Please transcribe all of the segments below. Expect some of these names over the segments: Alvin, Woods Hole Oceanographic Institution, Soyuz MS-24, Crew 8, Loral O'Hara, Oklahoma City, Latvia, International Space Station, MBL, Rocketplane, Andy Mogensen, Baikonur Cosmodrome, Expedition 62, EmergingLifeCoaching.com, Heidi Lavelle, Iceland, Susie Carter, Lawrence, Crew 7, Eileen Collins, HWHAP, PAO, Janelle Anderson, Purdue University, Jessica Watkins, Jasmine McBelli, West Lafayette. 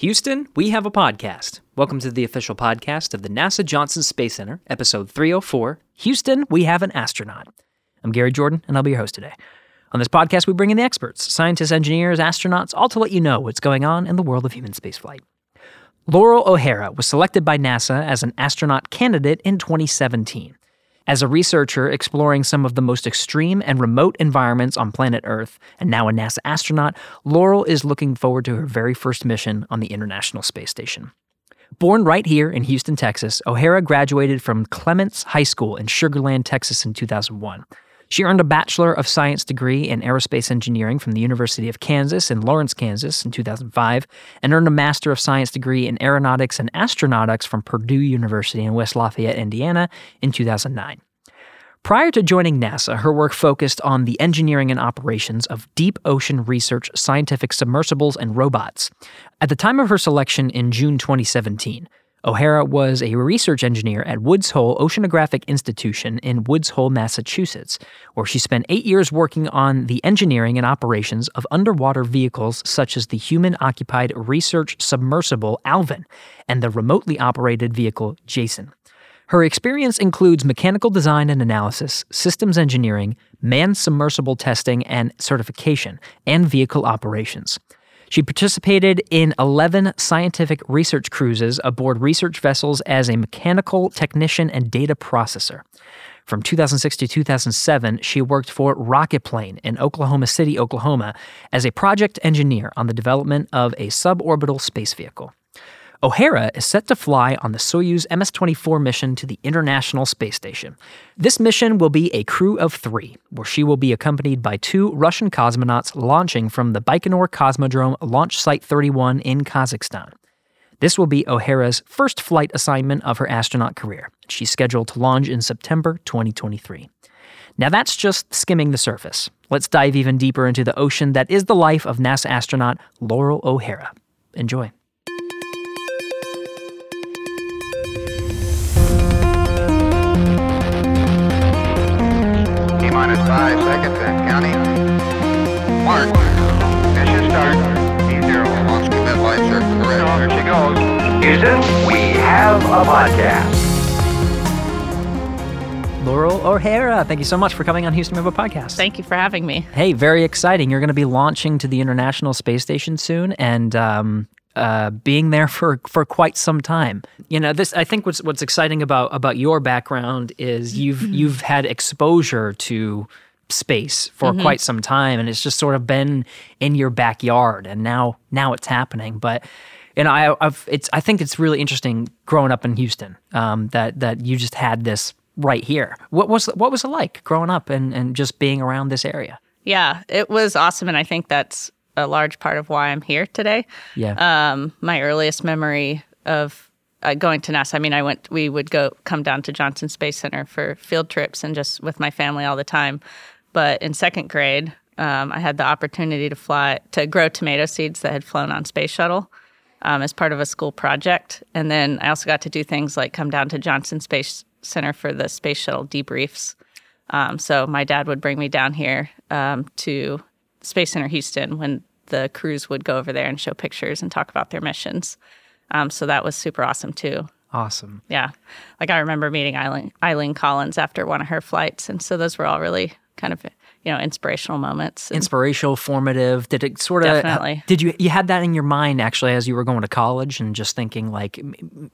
Houston, we have a podcast. Welcome to the official podcast of the NASA Johnson Space Center, episode 304, Houston, we have an astronaut. I'm Gary Jordan, and I'll be your host today. On this podcast, we bring in the experts, scientists, engineers, astronauts, all to let you know what's going on in the world of human spaceflight. Loral O'Hara was selected by NASA as an astronaut candidate in 2017. As a researcher exploring some of the most extreme and remote environments on planet Earth, and now a NASA astronaut, Loral is looking forward to her very first mission on the International Space Station. Born right here in Houston, Texas, O'Hara graduated from Clements High School in Sugar Land, Texas in 2001. She earned a Bachelor of Science degree in Aerospace Engineering from the University of Kansas in Lawrence, Kansas in 2005, and earned a Master of Science degree in Aeronautics and Astronautics from Purdue University in West Lafayette, Indiana in 2009. Prior to joining NASA, her work focused on the engineering and operations of deep ocean research, scientific submersibles, and robots. At the time of her selection in June 2017, O'Hara was a research engineer at Woods Hole Oceanographic Institution in Woods Hole, Massachusetts, where she spent 8 years working on the engineering and operations of underwater vehicles such as the human-occupied research submersible Alvin and the remotely operated vehicle Jason. Her experience includes mechanical design and analysis, systems engineering, manned submersible testing and certification, and vehicle operations. She participated in 11 scientific research cruises aboard research vessels as a mechanical technician and data processor. From 2006 to 2007, she worked for Rocketplane in Oklahoma City, Oklahoma, as a project engineer on the development of a suborbital space vehicle. O'Hara is set to fly on the Soyuz MS-24 mission to the International Space Station. This mission will be a crew of 3, where she will be accompanied by 2 Russian cosmonauts launching from the Baikonur Cosmodrome Launch Site 31 in Kazakhstan. This will be O'Hara's first flight assignment of her astronaut career. She's scheduled to launch in September 2023. Now that's just skimming the surface. Let's dive even deeper into the ocean that is the life of NASA astronaut Loral O'Hara. Enjoy. Minus 5 seconds and counting. Mark. Mission start. D0. Launch commit light circle to the red. There she goes. Houston, we have a podcast. Loral O'Hara, thank you so much for coming on Houston Mobile Podcast. Thank you for having me. Hey, very exciting. You're going to be launching to the International Space Station soon, and being there for quite some time. You know, this, I think what's exciting about your background is you've had exposure to space for quite some time, and it's just sort of been in your backyard, and now it's happening. But you know, I think it's really interesting growing up in Houston, that you just had this right here. What was it like growing up and just being around this area? Yeah, it was awesome, and I think that's a large part of why I'm here today. Yeah. My earliest memory of going to NASA, I mean, we would come down to Johnson Space Center for field trips and just with my family all the time. But in second grade, I had the opportunity to grow tomato seeds that had flown on Space Shuttle as part of a school project. And then I also got to do things like come down to Johnson Space Center for the Space Shuttle debriefs. So my dad would bring me down here to Space Center Houston when the crews would go over there and show pictures and talk about their missions. So that was super awesome, too. Awesome. Yeah. Like, I remember meeting Eileen Collins after one of her flights, and so those were all really kind of, you know, inspirational moments. Inspirational, formative. Did it sort of... Definitely. Did you had that in your mind, actually, as you were going to college and just thinking, like,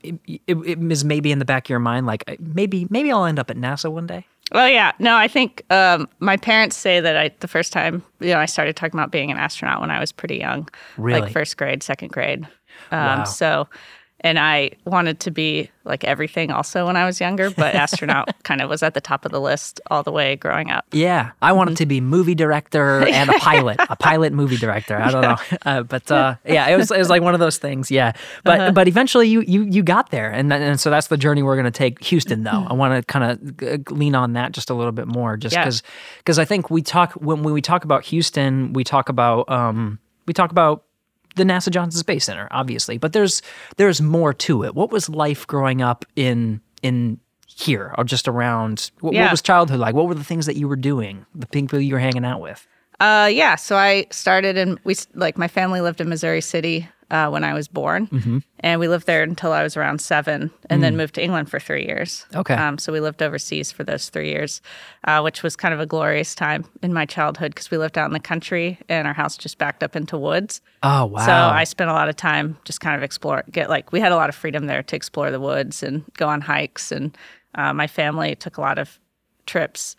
it was maybe in the back of your mind, like, maybe I'll end up at NASA one day? Well, yeah. No, I think my parents say that the first time, you know, I started talking about being an astronaut when I was pretty young. Really? Like first grade, second grade. Wow. So, and I wanted to be like everything also when I was younger, but astronaut kind of was at the top of the list all the way growing up. Yeah. I wanted to be movie director and a pilot movie director. I don't know. But yeah, it was like one of those things. Yeah. But but eventually you got there. And so that's the journey we're going to take Houston, though. I want to kind of lean on that just a little bit more, just because I think we talk, when we talk about Houston, we talk about the NASA Johnson Space Center, obviously, but there's more to it. What was life growing up in here, or just around? What was childhood like? What were the things that you were doing, the people you were hanging out with? So I started, and my family lived in Missouri City when I was born. Mm-hmm. And we lived there until I was around 7 and then moved to England for 3 years. Okay. So we lived overseas for those 3 years, which was kind of a glorious time in my childhood because we lived out in the country and our house just backed up into woods. Oh, wow. So I spent a lot of time just kind of explore, we had a lot of freedom there to explore the woods and go on hikes. And my family took a lot of trips.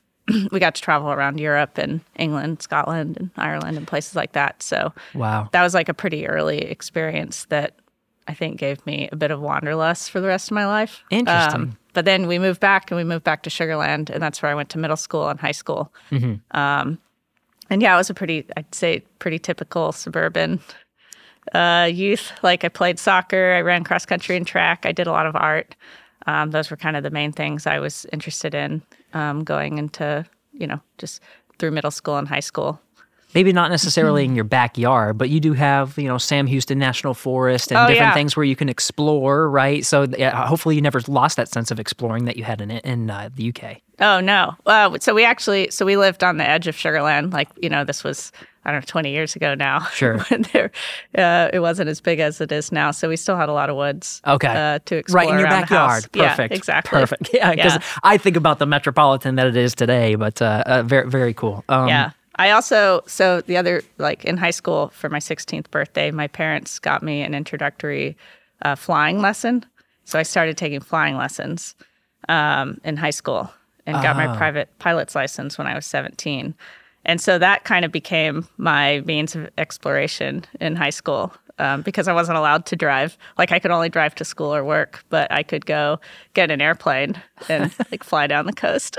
We got to travel around Europe and England, Scotland, and Ireland and places like that. So wow, that was like a pretty early experience that I think gave me a bit of wanderlust for the rest of my life. Interesting. But then we moved back to Sugar Land, and that's where I went to middle school and high school. Mm-hmm. And yeah, it was a pretty typical suburban youth. Like I played soccer, I ran cross country and track, I did a lot of art. Those were kind of the main things I was interested in going into, just through middle school and high school. Maybe not necessarily in your backyard, but you do have, Sam Houston National Forest and things where you can explore, right? So hopefully you never lost that sense of exploring that you had in the UK. Oh, no. So we lived on the edge of Sugar Land. This was, 20 years ago now. Sure. It wasn't as big as it is now, so we still had a lot of woods to explore right in your backyard. Perfect. Yeah, exactly. Perfect. Yeah, because I think about the metropolitan that it is today, but very, very cool. I also, in high school for my 16th birthday, my parents got me an introductory flying lesson. So I started taking flying lessons in high school and got my private pilot's license when I was 17. And so that kind of became my means of exploration in high school because I wasn't allowed to drive. I could only drive to school or work, but I could go get an airplane and fly down the coast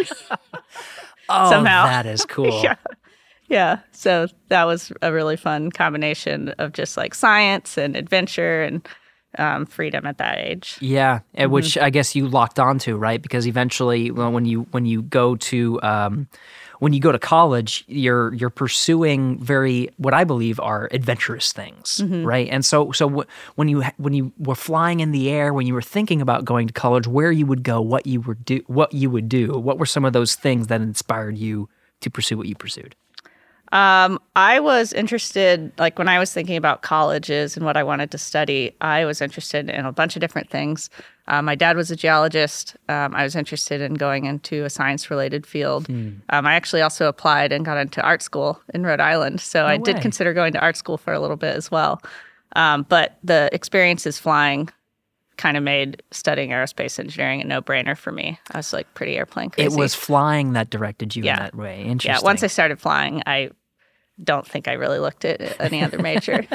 somehow. That is cool. Yeah, so that was a really fun combination of just science and adventure and freedom at that age. Yeah, mm-hmm. Which I guess you locked onto, right? Because eventually, when you go to college, you're pursuing what I believe are adventurous things, mm-hmm. right? And so when you were flying in the air, when you were thinking about going to college, where you would go, what were some of those things that inspired you to pursue what you pursued? I was interested, when I was thinking about colleges and what I wanted to study, I was interested in a bunch of different things. My dad was a geologist. I was interested in going into a science-related field. I actually also applied and got into art school in Rhode Island, so I did consider going to art school for a little bit as well. But the experiences flying kind of made studying aerospace engineering a no-brainer for me. I was, pretty airplane crazy. It was flying that directed you in that way. Interesting. Yeah, once I started flying, I don't think I really looked at any other major.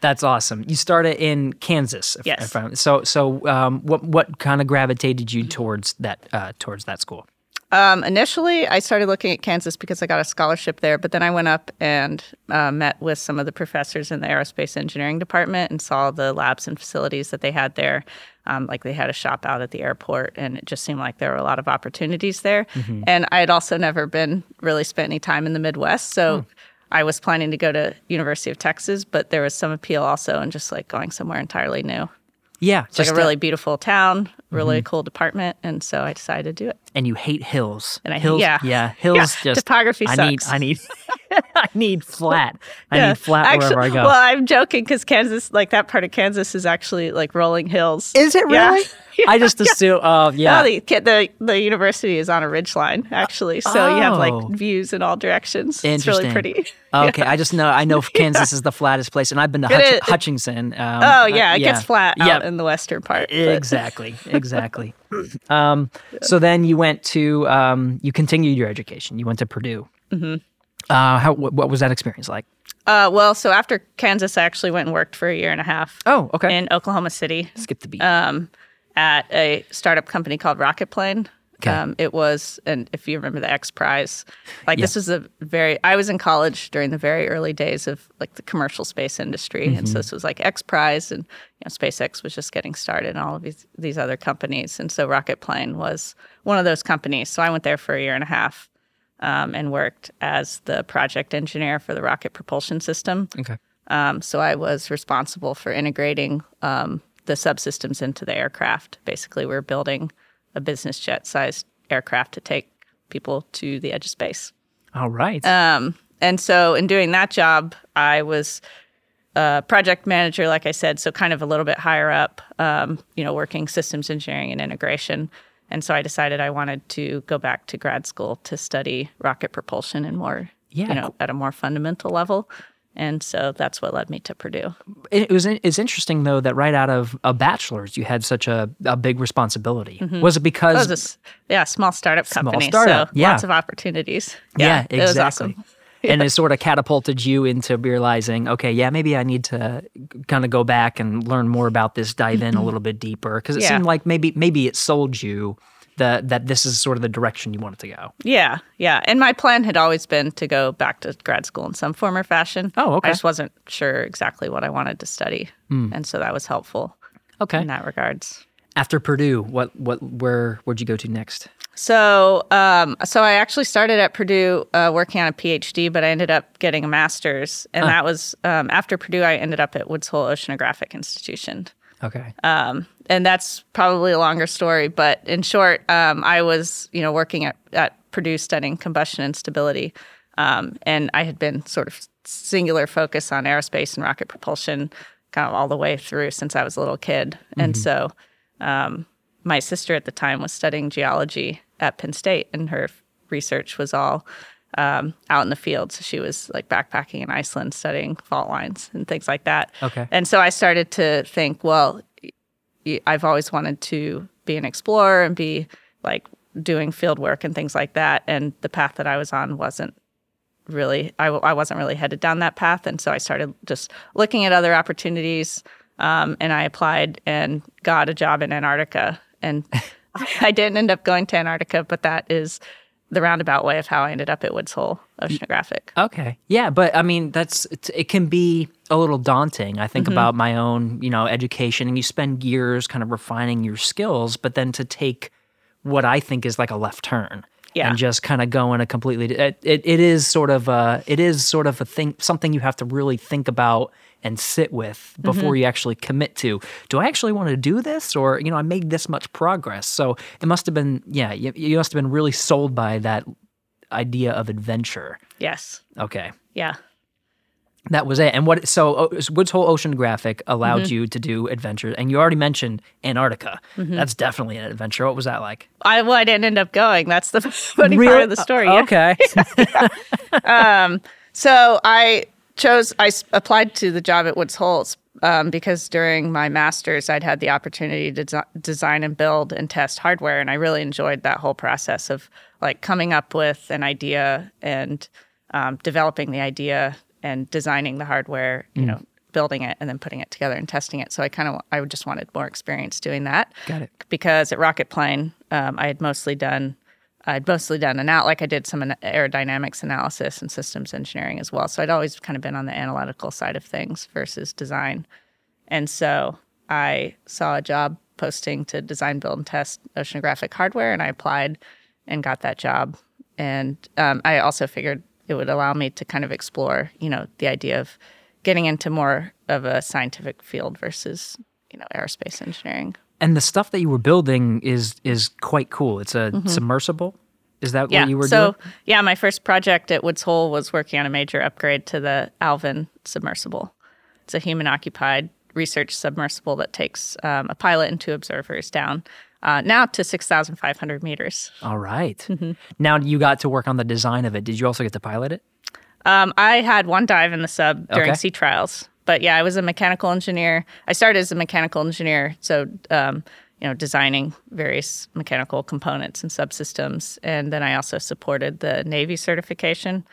That's awesome. You started in Kansas. Yes. What kind of gravitated you towards that school? Initially, I started looking at Kansas because I got a scholarship there, but then I went up and met with some of the professors in the aerospace engineering department and saw the labs and facilities that they had there. They had a shop out at the airport, and it just seemed like there were a lot of opportunities there. Mm-hmm. And I had also never spent any time in the Midwest, so I was planning to go to University of Texas, but there was some appeal also in just going somewhere entirely new. Yeah. It's a really beautiful town, really cool department, and so I decided to do it. And you hate hills. And I hate, yeah. Yeah, hills just... Topography sucks. I need flat. I need flat wherever I go. Well, I'm joking because Kansas, that part of Kansas is actually rolling hills. Is it really? Yeah. I just assume, yeah. No, the university is on a ridgeline, actually, so you have views in all directions. It's really pretty. Okay, yeah. I know Kansas is the flattest place, and I've been to Hutchinson. It gets flat out in the western part. Exactly. So then you went to, you continued your education. You went to Purdue. Mm-hmm. What was that experience like? So after Kansas, I actually went and worked for a year and a half. Oh, okay. In Oklahoma City. Skip the beat. At a startup company called Rocketplane. Okay. It was, and if you remember the X Prize, this was I was in college during the very early days of the commercial space industry. Mm-hmm. And so this was X Prize, and SpaceX was just getting started and all of these other companies. And so Rocketplane was one of those companies. So I went there for a year and a half. And worked as the project engineer for the rocket propulsion system. Okay. So I was responsible for integrating the subsystems into the aircraft. Basically, we were building a business jet-sized aircraft to take people to the edge of space. All right. And so in doing that job, I was project manager, like I said, so kind of a little bit higher up, working systems engineering and integration. And so I decided I wanted to go back to grad school to study rocket propulsion and more, at a more fundamental level. And so that's what led me to Purdue. It's interesting, though, that right out of a bachelor's, you had such a big responsibility. Mm-hmm. Was it because... It was a small startup company, so lots of opportunities. Yeah, exactly. It was awesome. And it sort of catapulted you into realizing, maybe I need to kind of go back and learn more about this, dive in a little bit deeper. Because it seemed like maybe it sold you that this is sort of the direction you wanted to go. Yeah. And my plan had always been to go back to grad school in some form or fashion. Oh, okay. I just wasn't sure exactly what I wanted to study. Mm. And so that was helpful in that regards. After Purdue, where'd you go to next? So I actually started at Purdue working on a PhD, but I ended up getting a master's. And that was, after Purdue, I ended up at Woods Hole Oceanographic Institution. Okay. And that's probably a longer story, but in short, I was, working at Purdue studying combustion and stability. And I had been sort of singular focus on aerospace and rocket propulsion kind of all the way through since I was a little kid. Mm-hmm. And so my sister at the time was studying geology at Penn State, and her research was all out in the field. So she was like backpacking in Iceland, studying fault lines and things like that. Okay. And so I started to think, well, I've always wanted to be an explorer and be like doing field work and things like that. And the path that I was on I wasn't really headed down that path. And so I started just looking at other opportunities, and I applied and got a job in Antarctica. And I didn't end up going to Antarctica, but that is the roundabout way of how I ended up at Woods Hole Oceanographic. Okay. Yeah, but I mean, it can be a little daunting. I think about my own, education, and you spend years kind of refining your skills, but then to take what I think is like a left turn and just kind of go in a completely it is sort of a thing, something you have to really think about and sit with before you actually commit to, do I actually want to do this? Or, I made this much progress. So it must have been, you must have been really sold by that idea of adventure. Yes. Okay. Yeah. That was it. And so Woods Hole Oceanographic allowed you to do adventures. And you already mentioned Antarctica. Mm-hmm. That's definitely an adventure. What was that like? I didn't end up going. That's the funny part of the story. Okay. So I applied to the job at Woods Hole because during my master's, I'd had the opportunity to design and build and test hardware, and I really enjoyed that whole process of like coming up with an idea and developing the idea and designing the hardware, building it and then putting it together and testing it. So I just wanted more experience doing that. Got it. Because at Rocketplane, I did some aerodynamics analysis and systems engineering as well. So I'd always kind of been on the analytical side of things versus design. And so I saw a job posting to design, build, and test oceanographic hardware, and I applied and got that job. And I also figured it would allow me to kind of explore, the idea of getting into more of a scientific field versus, aerospace engineering. And the stuff that you were building is quite cool. It's a submersible. Is that what you were doing? Yeah, my first project at Woods Hole was working on a major upgrade to the Alvin submersible. It's a human-occupied research submersible that takes a pilot and two observers down, now to 6,500 meters. All right. Mm-hmm. Now you got to work on the design of it. Did you also get to pilot it? I had one dive in the sub during sea trials. But I was a mechanical engineer. I started as a mechanical engineer, so designing various mechanical components and subsystems. And then I also supported the Navy certification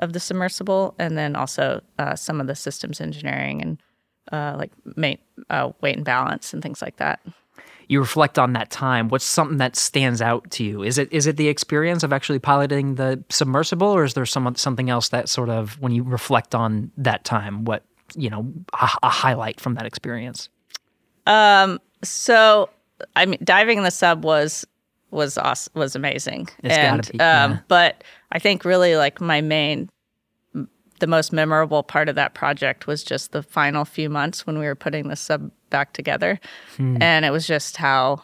of the submersible, and then also some of the systems engineering and weight and balance and things like that. You reflect on that time. What's something that stands out to you? Is it the experience of actually piloting the submersible, or is there something else that sort of, when you reflect on that time, what a highlight from that experience? Diving in the sub was awesome, was amazing. It's gotta be, but I think really like the most memorable part of that project was just the final few months when we were putting the sub back together. And it was just how,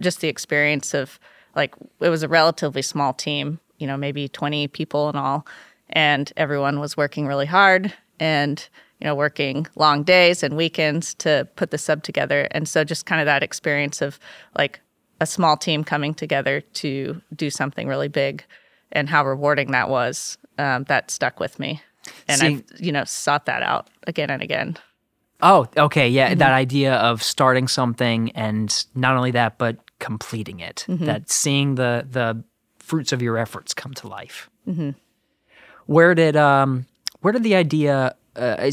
just the experience of like, it was a relatively small team, maybe 20 people in all, and everyone was working really hard. And you know, working long days and weekends to put the sub together. And so just kind of that experience of like a small team coming together to do something really big and how rewarding that was, that stuck with me. And I've, you know, sought that out again and again. Oh, okay. Yeah. Mm-hmm. That idea of starting something and not only that, but completing it, mm-hmm. that seeing the fruits of your efforts come to life. Mm-hmm. Where did the idea, I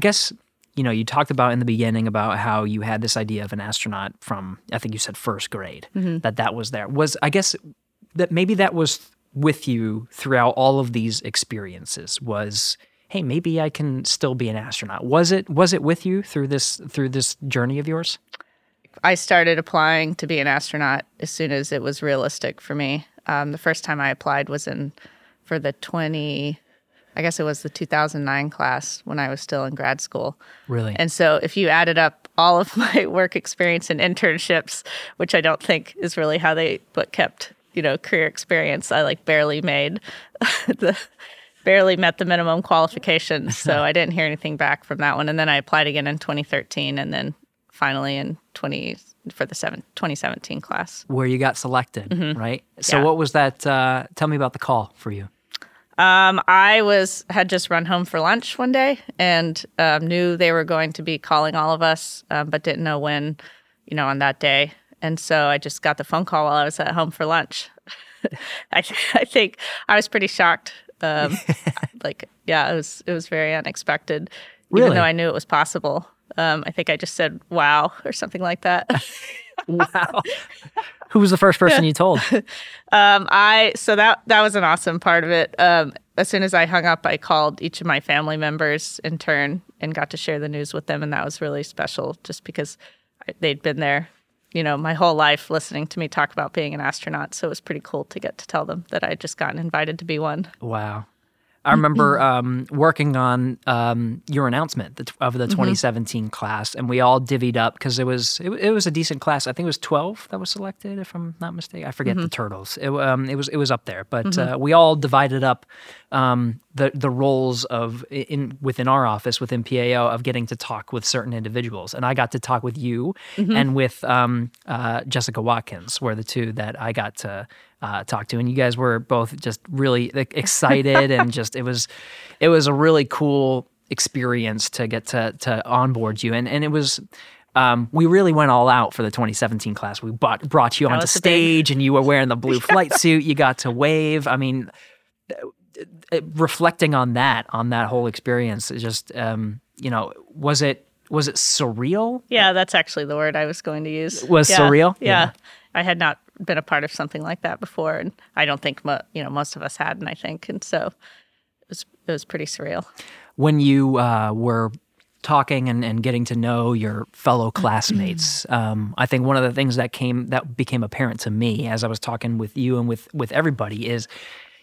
guess, you know, you talked about in the beginning about how you had this idea of an astronaut from, I think you said first grade, mm-hmm. that was there. I guess that maybe that was with you throughout all of these experiences was, hey, maybe I can still be an astronaut. Was it with you through this journey of yours? I started applying to be an astronaut as soon as it was realistic for me. The first time I applied was for the 2009 class when I was still in grad school. Really? And so if you added up all of my work experience and internships, which I don't think is really how they book-kept, you know, career experience, I like barely met the minimum qualifications. So I didn't hear anything back from that one. And then I applied again in 2013 and then finally in 2017 class. Where you got selected, mm-hmm. right? So yeah. What was that? Tell me about the call for you. I had just run home for lunch one day and knew they were going to be calling all of us, but didn't know when, you know, on that day. And so I just got the phone call while I was at home for lunch. I think I was pretty shocked. It was very unexpected, really? Even though I knew it was possible. I think I just said, wow, or something like that. Wow. Who was the first person you told? That was an awesome part of it. As soon as I hung up, I called each of my family members in turn and got to share the news with them. And that was really special just because they'd been there, you know, my whole life listening to me talk about being an astronaut. So it was pretty cool to get to tell them that I had just gotten invited to be one. Wow. I remember working on your announcement of the 2017 mm-hmm. class, and we all divvied up because it was a decent class. I think it was 12 that was selected, if I'm not mistaken. I forget mm-hmm. the turtles. It was up there, but mm-hmm. We all divided up the roles of within our office within PAO of getting to talk with certain individuals, and I got to talk with you mm-hmm. and with Jessica Watkins were the two that I got to. Talk to, and you guys were both just really excited and just it was a really cool experience to get to onboard you and it was we really went all out for the 2017 class. We brought you onto stage and you were wearing the blue flight suit. You got to wave. I mean, reflecting on that whole experience, it just you know, was it surreal? Yeah, that's actually the word I was going to use. Surreal? Yeah. I had not been a part of something like that before, and I don't think most of us hadn't. I think, and so it was pretty surreal. When you were talking and getting to know your fellow classmates, I think one of the things that became apparent to me as I was talking with you and with everybody is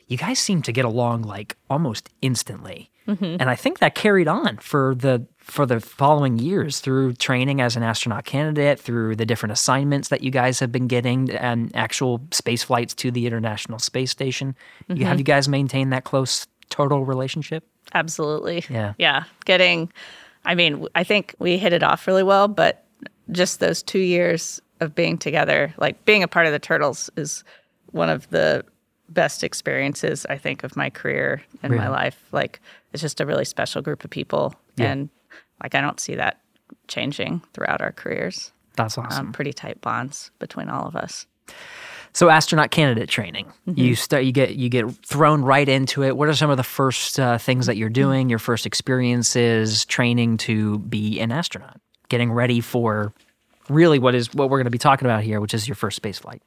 you guys seem to get along like almost instantly, mm-hmm. and I think that carried on for the following years through training as an astronaut candidate, through the different assignments that you guys have been getting and actual space flights to the International Space Station. Mm-hmm. Have you guys maintained that close total relationship? Absolutely. Yeah. Yeah. I think we hit it off really well, but just those 2 years of being together, like being a part of the Turtles is one of the best experiences, I think, of my career and my life. Like, it's just a really special group of people. Yeah. And I don't see that changing throughout our careers. That's awesome. Pretty tight bonds between all of us. So, astronaut candidate training. Mm-hmm. You get thrown right into it. What are some of the first things that you're doing? Your first experiences, training to be an astronaut, getting ready for really what we're going to be talking about here, which is your first space flight.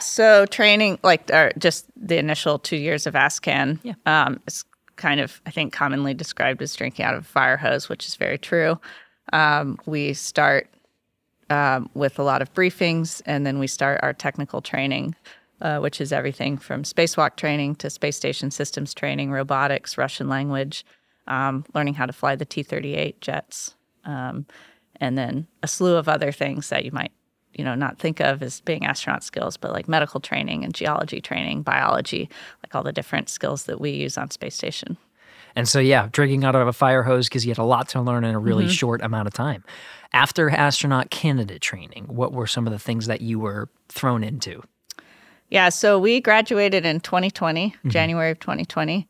So training, just the initial 2 years of ASCAN. Yeah. It's kind of, I think, commonly described as drinking out of a fire hose, which is very true. We start with a lot of briefings, and then we start our technical training, which is everything from spacewalk training to space station systems training, robotics, Russian language, learning how to fly the T-38 jets, and then a slew of other things that you might not think of as being astronaut skills, but like medical training and geology training, biology, like all the different skills that we use on space station. And so, yeah, drinking out of a fire hose because you had a lot to learn in a really short amount of time. After astronaut candidate training, what were some of the things that you were thrown into? Yeah, so we graduated in 2020, January of 2020,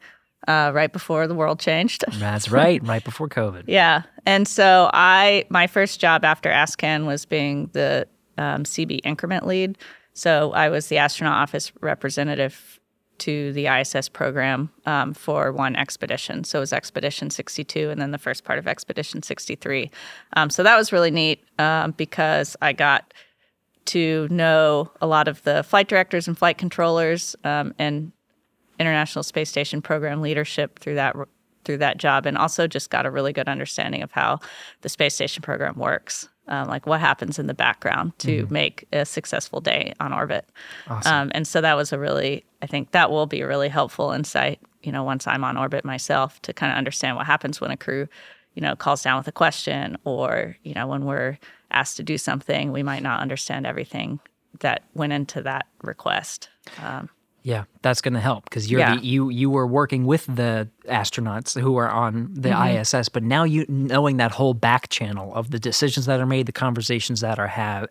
right before the world changed. That's right, right before COVID. Yeah, and so my first job after ASCAN was being the CB increment lead. So I was the astronaut office representative to the ISS program for one expedition. So it was Expedition 62 and then the first part of Expedition 63. So that was really neat because I got to know a lot of the flight directors and flight controllers and International Space Station program leadership through that job, and also just got a really good understanding of how the space station program works, like what happens in the background to make a successful day on orbit. Awesome. And so that was I think that will be a really helpful insight, once I'm on orbit myself, to kind of understand what happens when a crew, calls down with a question, or, when we're asked to do something, we might not understand everything that went into that request. Yeah, that's going to help because you were working with the astronauts who are on the ISS, but now knowing that whole back channel of the decisions that are made, the conversations that are had,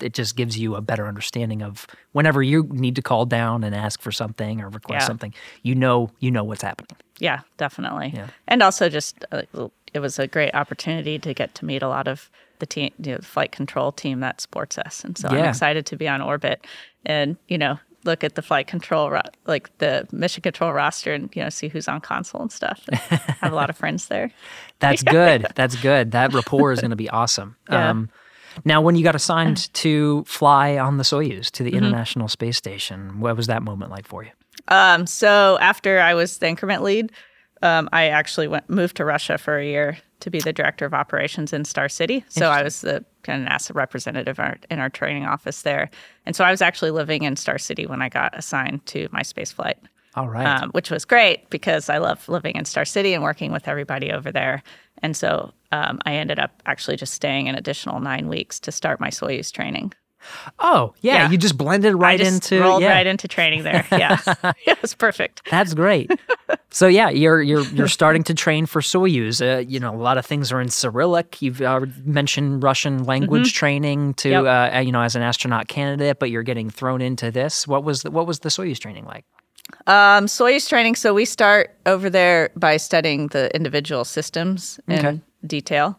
it just gives you a better understanding of whenever you need to call down and ask for something or request something, you know what's happening. Yeah, definitely. Yeah. And also just it was a great opportunity to get to meet a lot of the team, the flight control team that supports us. And so I'm excited to be on orbit and, look at the flight control, like the mission control roster, and see who's on console and stuff. And have a lot of friends there. That's good. That's good. That rapport is going to be awesome. Yeah. Now, when you got assigned to fly on the Soyuz to the International Space Station, what was that moment like for you? So after I was the increment lead, I actually moved to Russia for a year to be the director of operations in Star City. So I was the kind of NASA representative in our training office there. And so I was actually living in Star City when I got assigned to my space flight. All right. Which was great because I love living in Star City and working with everybody over there. And so I ended up actually just staying an additional 9 weeks to start my Soyuz training. Oh, yeah. You just blended right into training there. Yes. It was perfect. That's great. So yeah, you're starting to train for Soyuz. A lot of things are in Cyrillic. You've mentioned Russian language training to as an astronaut candidate, but you're getting thrown into this. What was the Soyuz training like? Soyuz training, so we start over there by studying the individual systems in detail.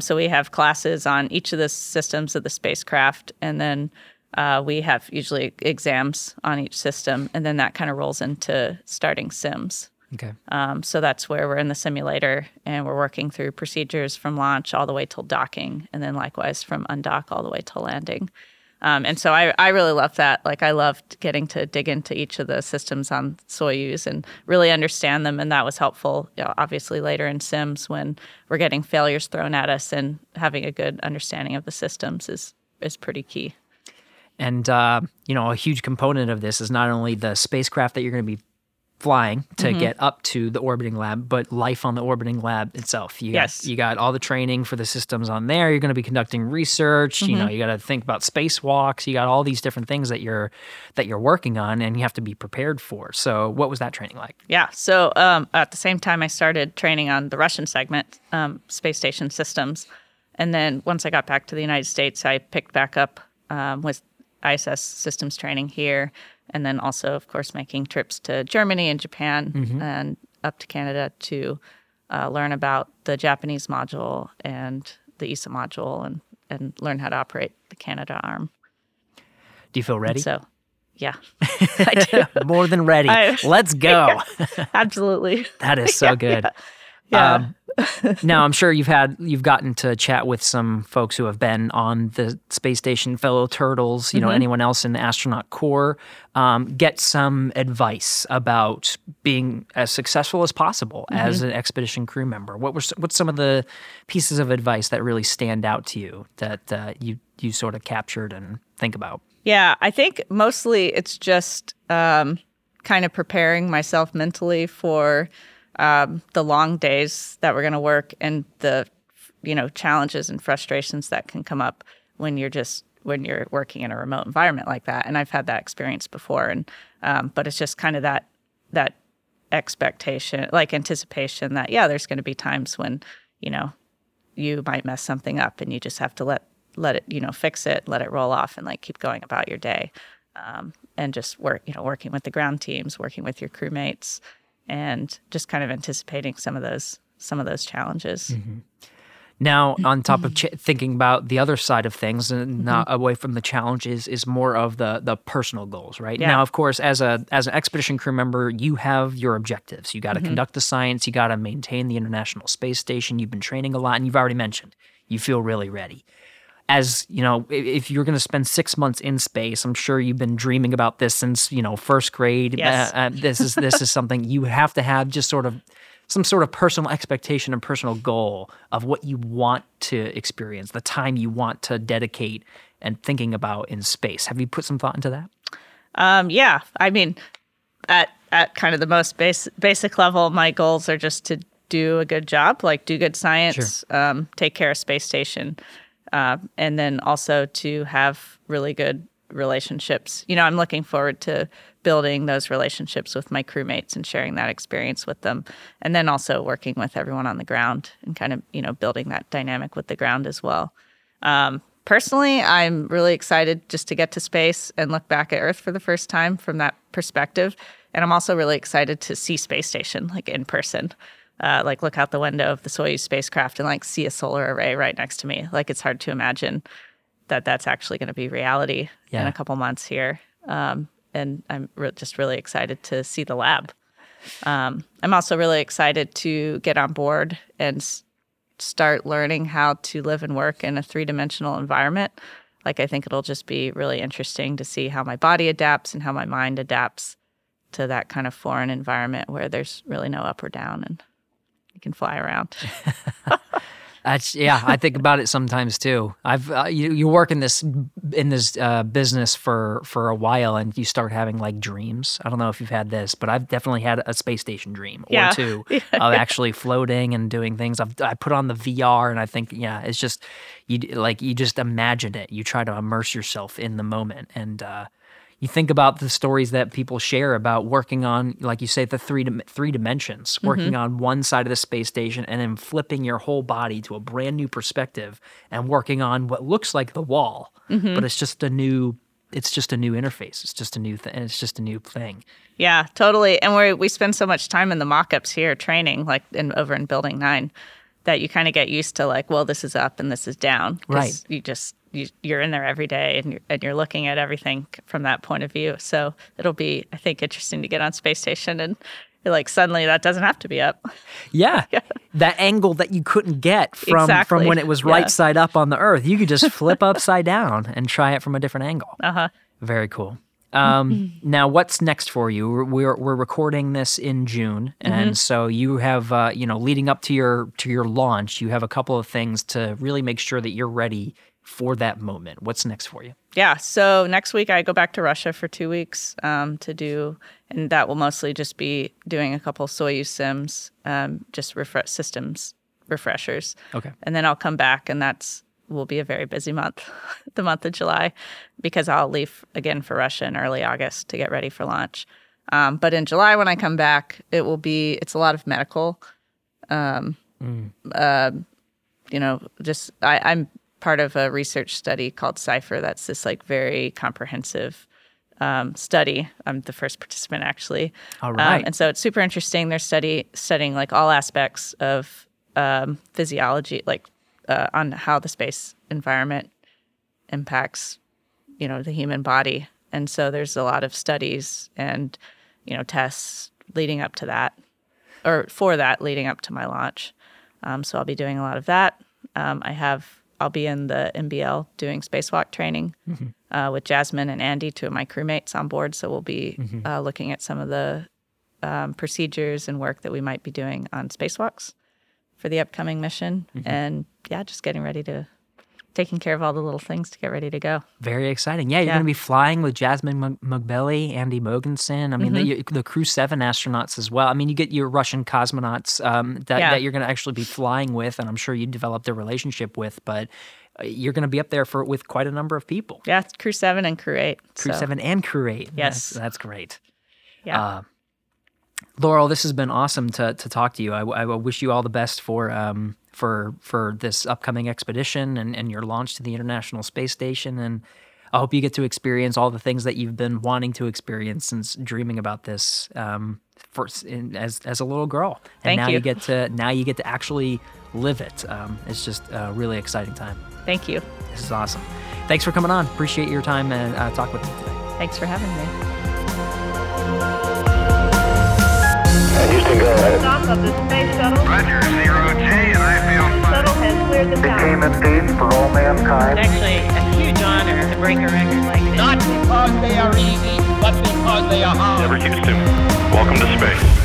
So we have classes on each of the systems of the spacecraft, and then we have usually exams on each system, and then that kind of rolls into starting sims. Okay. So that's where we're in the simulator, and we're working through procedures from launch all the way till docking, and then likewise from undock all the way till landing. And so I really loved that. Like, I loved getting to dig into each of the systems on Soyuz and really understand them, and that was helpful, obviously later in sims when we're getting failures thrown at us, and having a good understanding of the systems is pretty key. And, a huge component of this is not only the spacecraft that you're going to be flying to get up to the orbiting lab, but life on the orbiting lab itself. You got all the training for the systems on there. You're going to be conducting research. You got to think about spacewalks. You got all these different things that you're working on, and you have to be prepared for. So, what was that training like? Yeah. So, at the same time, I started training on the Russian segment, space station systems, and then once I got back to the United States, I picked back up with ISS systems training here. And then also, of course, making trips to Germany and Japan and up to Canada to learn about the Japanese module and the ESA module and learn how to operate the Canada arm. Do you feel ready? And so, yeah, I do. More than ready. Let's go. Yeah, absolutely. That is so good. Yeah. Yeah. Now, I'm sure you've gotten to chat with some folks who have been on the space station, fellow turtles, anyone else in the astronaut corps, get some advice about being as successful as possible as an expedition crew member. What's some of the pieces of advice that really stand out to you that you sort of captured and think about? Yeah, I think mostly it's just kind of preparing myself mentally for the long days that we're going to work, and the, challenges and frustrations that can come up when you're working in a remote environment like that. And I've had that experience before. And but it's just kind of that expectation, like anticipation that, yeah, there's going to be times when, you know, you might mess something up and you just have to let it, you know, fix it, let it roll off and like keep going about your day. And just work, you know, working with the ground teams, working with your crewmates and just kind of anticipating some of those challenges. Mm-hmm. Now, on top of thinking about the other side of things and not away from the challenges is more of the personal goals, right? Yeah. Now, of course, as an expedition crew member, you have your objectives. You got to conduct the science. You got to maintain the International Space Station. You've been training a lot, and you've already mentioned you feel really ready. As, you know, if you're going to spend 6 months in space, I'm sure you've been dreaming about this since, you know, first grade. Yes. This is something you have to have just sort of some sort of personal expectation and personal goal of what you want to experience, the time you want to dedicate and thinking about in space. Have you put some thought into that? Yeah. I mean, at kind of the most basic level, my goals are just to do a good job, like do good science, sure. Take care of space station. And then also to have really good relationships. You know, I'm looking forward to building those relationships with my crewmates and sharing that experience with them. And then also working with everyone on the ground and kind of, you know, building that dynamic with the ground as well. Personally, I'm really excited just to get to space and look back at Earth for the first time from that perspective. And I'm also really excited to see space station, like in person. Like look out the window of the Soyuz spacecraft and like see a solar array right next to me. Like it's hard to imagine that that's actually going to be reality in a couple months here. And I'm just really excited to see the lab. I'm also really excited to get on board and start learning how to live and work in a three-dimensional environment. Like I think it'll just be really interesting to see how my body adapts and how my mind adapts to that kind of foreign environment where there's really no up or down and you can fly around. I think about it sometimes too. I've you work in this business for a while, and you start having like dreams. I don't know if you've had this, but I've definitely had a space station dream or two of actually floating and doing things. I put on the VR, and I think it's just you just imagine it. You try to immerse yourself in the moment, and you think about the stories that people share about working on, like you say, the three dimensions, working on one side of the space station and then flipping your whole body to a brand new perspective and working on what looks like the wall, but it's just a new interface. It's just a new thing. It's just a new thing. Yeah, totally. And we spend so much time in the mock-ups here training, like over in Building 9, that you kind of get used to like, well, this is up and this is down. Right. You're in there every day and you're looking at everything from that point of view. So it'll be, I think, interesting to get on space station and you're like, suddenly that doesn't have to be up. Yeah. That angle that you couldn't get from when it was right side up on the Earth, you could just flip upside down and try it from a different angle. Uh-huh. Very cool. Now, what's next for you? We're recording this in June, and so you have, leading up to your launch, you have a couple of things to really make sure that you're ready for that moment. What's next for you? Yeah. So next week I go back to Russia for 2 weeks and that will mostly just be doing a couple Soyuz sims, just systems refreshers. Okay. And then I'll come back, and that will be a very busy month, the month of July, because I'll leave again for Russia in early August to get ready for launch. But in July when I come back, it's a lot of medical, I'm part of a research study called Cypher. That's this like very comprehensive study. I'm the first participant, actually. All right. And so it's super interesting. They're studying like all aspects of physiology, like on how the space environment impacts, the human body. And so there's a lot of studies and, tests leading up to that, or for that leading up to my launch. So I'll be doing a lot of that. I'll be in the MBL doing spacewalk training with Jasmine and Andy, two of my crewmates on board. So we'll be looking at some of the procedures and work that we might be doing on spacewalks for the upcoming mission. And just getting ready to taking care of all the little things to get ready to go. Very exciting. Yeah, you're going to be flying with Jasmine McBelli, Andy Mogensen. I mean, the Crew 7 astronauts as well. I mean, you get your Russian cosmonauts that you're going to actually be flying with, and I'm sure you developed a relationship with, but you're going to be up there with quite a number of people. Yeah, it's Crew 7 and Crew 8. Yes. That's great. Yeah. Loral, this has been awesome to talk to you. I wish you all the best for this upcoming expedition and your launch to the International Space Station. And I hope you get to experience all the things that you've been wanting to experience since dreaming about this as a little girl. And thank you. Now you get to actually live it. It's just a really exciting time. Thank you. This is awesome. Thanks for coming on. Appreciate your time and talk with me today. Thanks for having me. Houston, go ahead. Stop of the space shuttle. Roger, 0G, and I feel fine. Shuttle has cleared the tower. Became a stage for all mankind. It's actually a huge honor to break a record like this. Not because they are easy, but because they are hard. Never Houston. Welcome to space.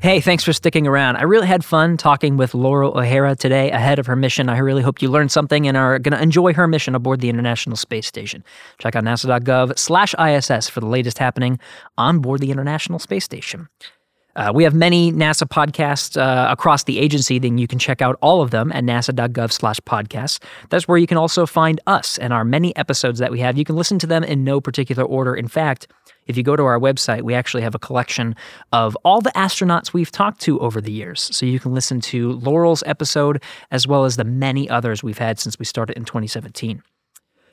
Hey, thanks for sticking around. I really had fun talking with Loral O'Hara today ahead of her mission. I really hope you learned something and are going to enjoy her mission aboard the International Space Station. Check out nasa.gov/ISS for the latest happening on board the International Space Station. We have many NASA podcasts across the agency, then you can check out all of them at nasa.gov/podcasts. That's where you can also find us and our many episodes that we have. You can listen to them in no particular order. In fact, if you go to our website, we actually have a collection of all the astronauts we've talked to over the years. So you can listen to Loral's episode as well as the many others we've had since we started in 2017.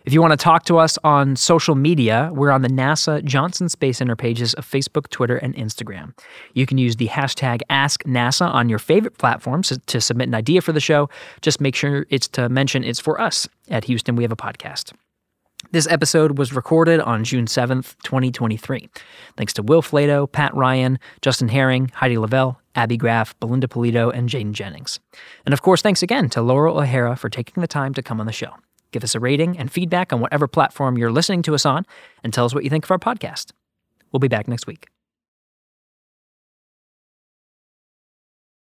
If you want to talk to us on social media, we're on the NASA Johnson Space Center pages of Facebook, Twitter, and Instagram. You can use the hashtag AskNASA on your favorite platforms to submit an idea for the show. Just make sure it's to mention it's for us. At Houston, we have a podcast. This episode was recorded on June 7th, 2023. Thanks to Will Flato, Pat Ryan, Justin Herring, Heidi Lavelle, Abby Graff, Belinda Polito, and Jane Jennings. And of course, thanks again to Loral O'Hara for taking the time to come on the show. Give us a rating and feedback on whatever platform you're listening to us on, and tell us what you think of our podcast. We'll be back next week.